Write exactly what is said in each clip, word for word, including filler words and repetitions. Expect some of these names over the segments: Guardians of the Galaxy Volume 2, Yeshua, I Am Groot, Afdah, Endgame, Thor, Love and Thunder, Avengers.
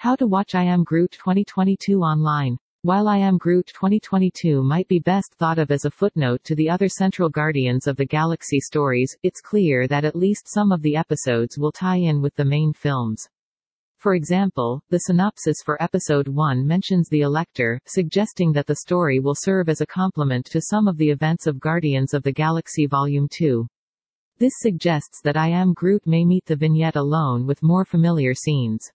How to watch I Am Groot twenty twenty-two online. While I Am Groot twenty twenty-two might be best thought of as a footnote to the other central Guardians of the Galaxy stories, it's clear that at least some of the episodes will tie in with the main films. For example, the synopsis for Episode one mentions the Elector, suggesting that the story will serve as a complement to some of the events of Guardians of the Galaxy Volume two. This suggests that I Am Groot may meet the vignette alone with more familiar scenes.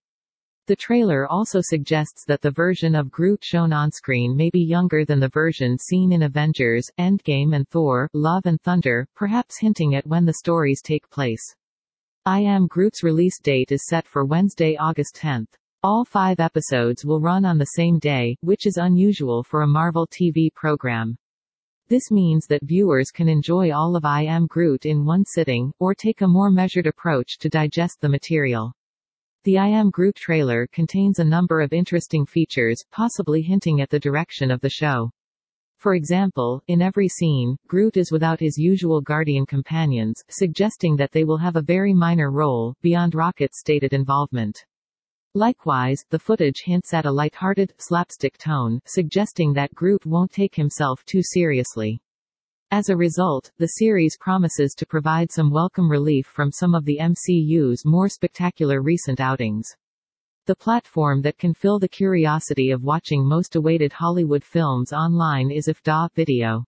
The trailer also suggests that the version of Groot shown on screen may be younger than the version seen in Avengers, Endgame and Thor, Love and Thunder, perhaps hinting at when the stories take place. I Am Groot's release date is set for Wednesday, August tenth. All five episodes will run on the same day, which is unusual for a Marvel T V program. This means that viewers can enjoy all of I Am Groot in one sitting, or take a more measured approach to digest the material. The I Am Groot trailer contains a number of interesting features, possibly hinting at the direction of the show. For example, in every scene, Groot is without his usual Guardian companions, suggesting that they will have a very minor role, beyond Rocket's stated involvement. Likewise, the footage hints at a lighthearted, slapstick tone, suggesting that Groot won't take himself too seriously. As a result, the series promises to provide some welcome relief from some of the M C U's more spectacular recent outings. The platform that can fill the curiosity of watching most awaited Hollywood films online is Afdah video.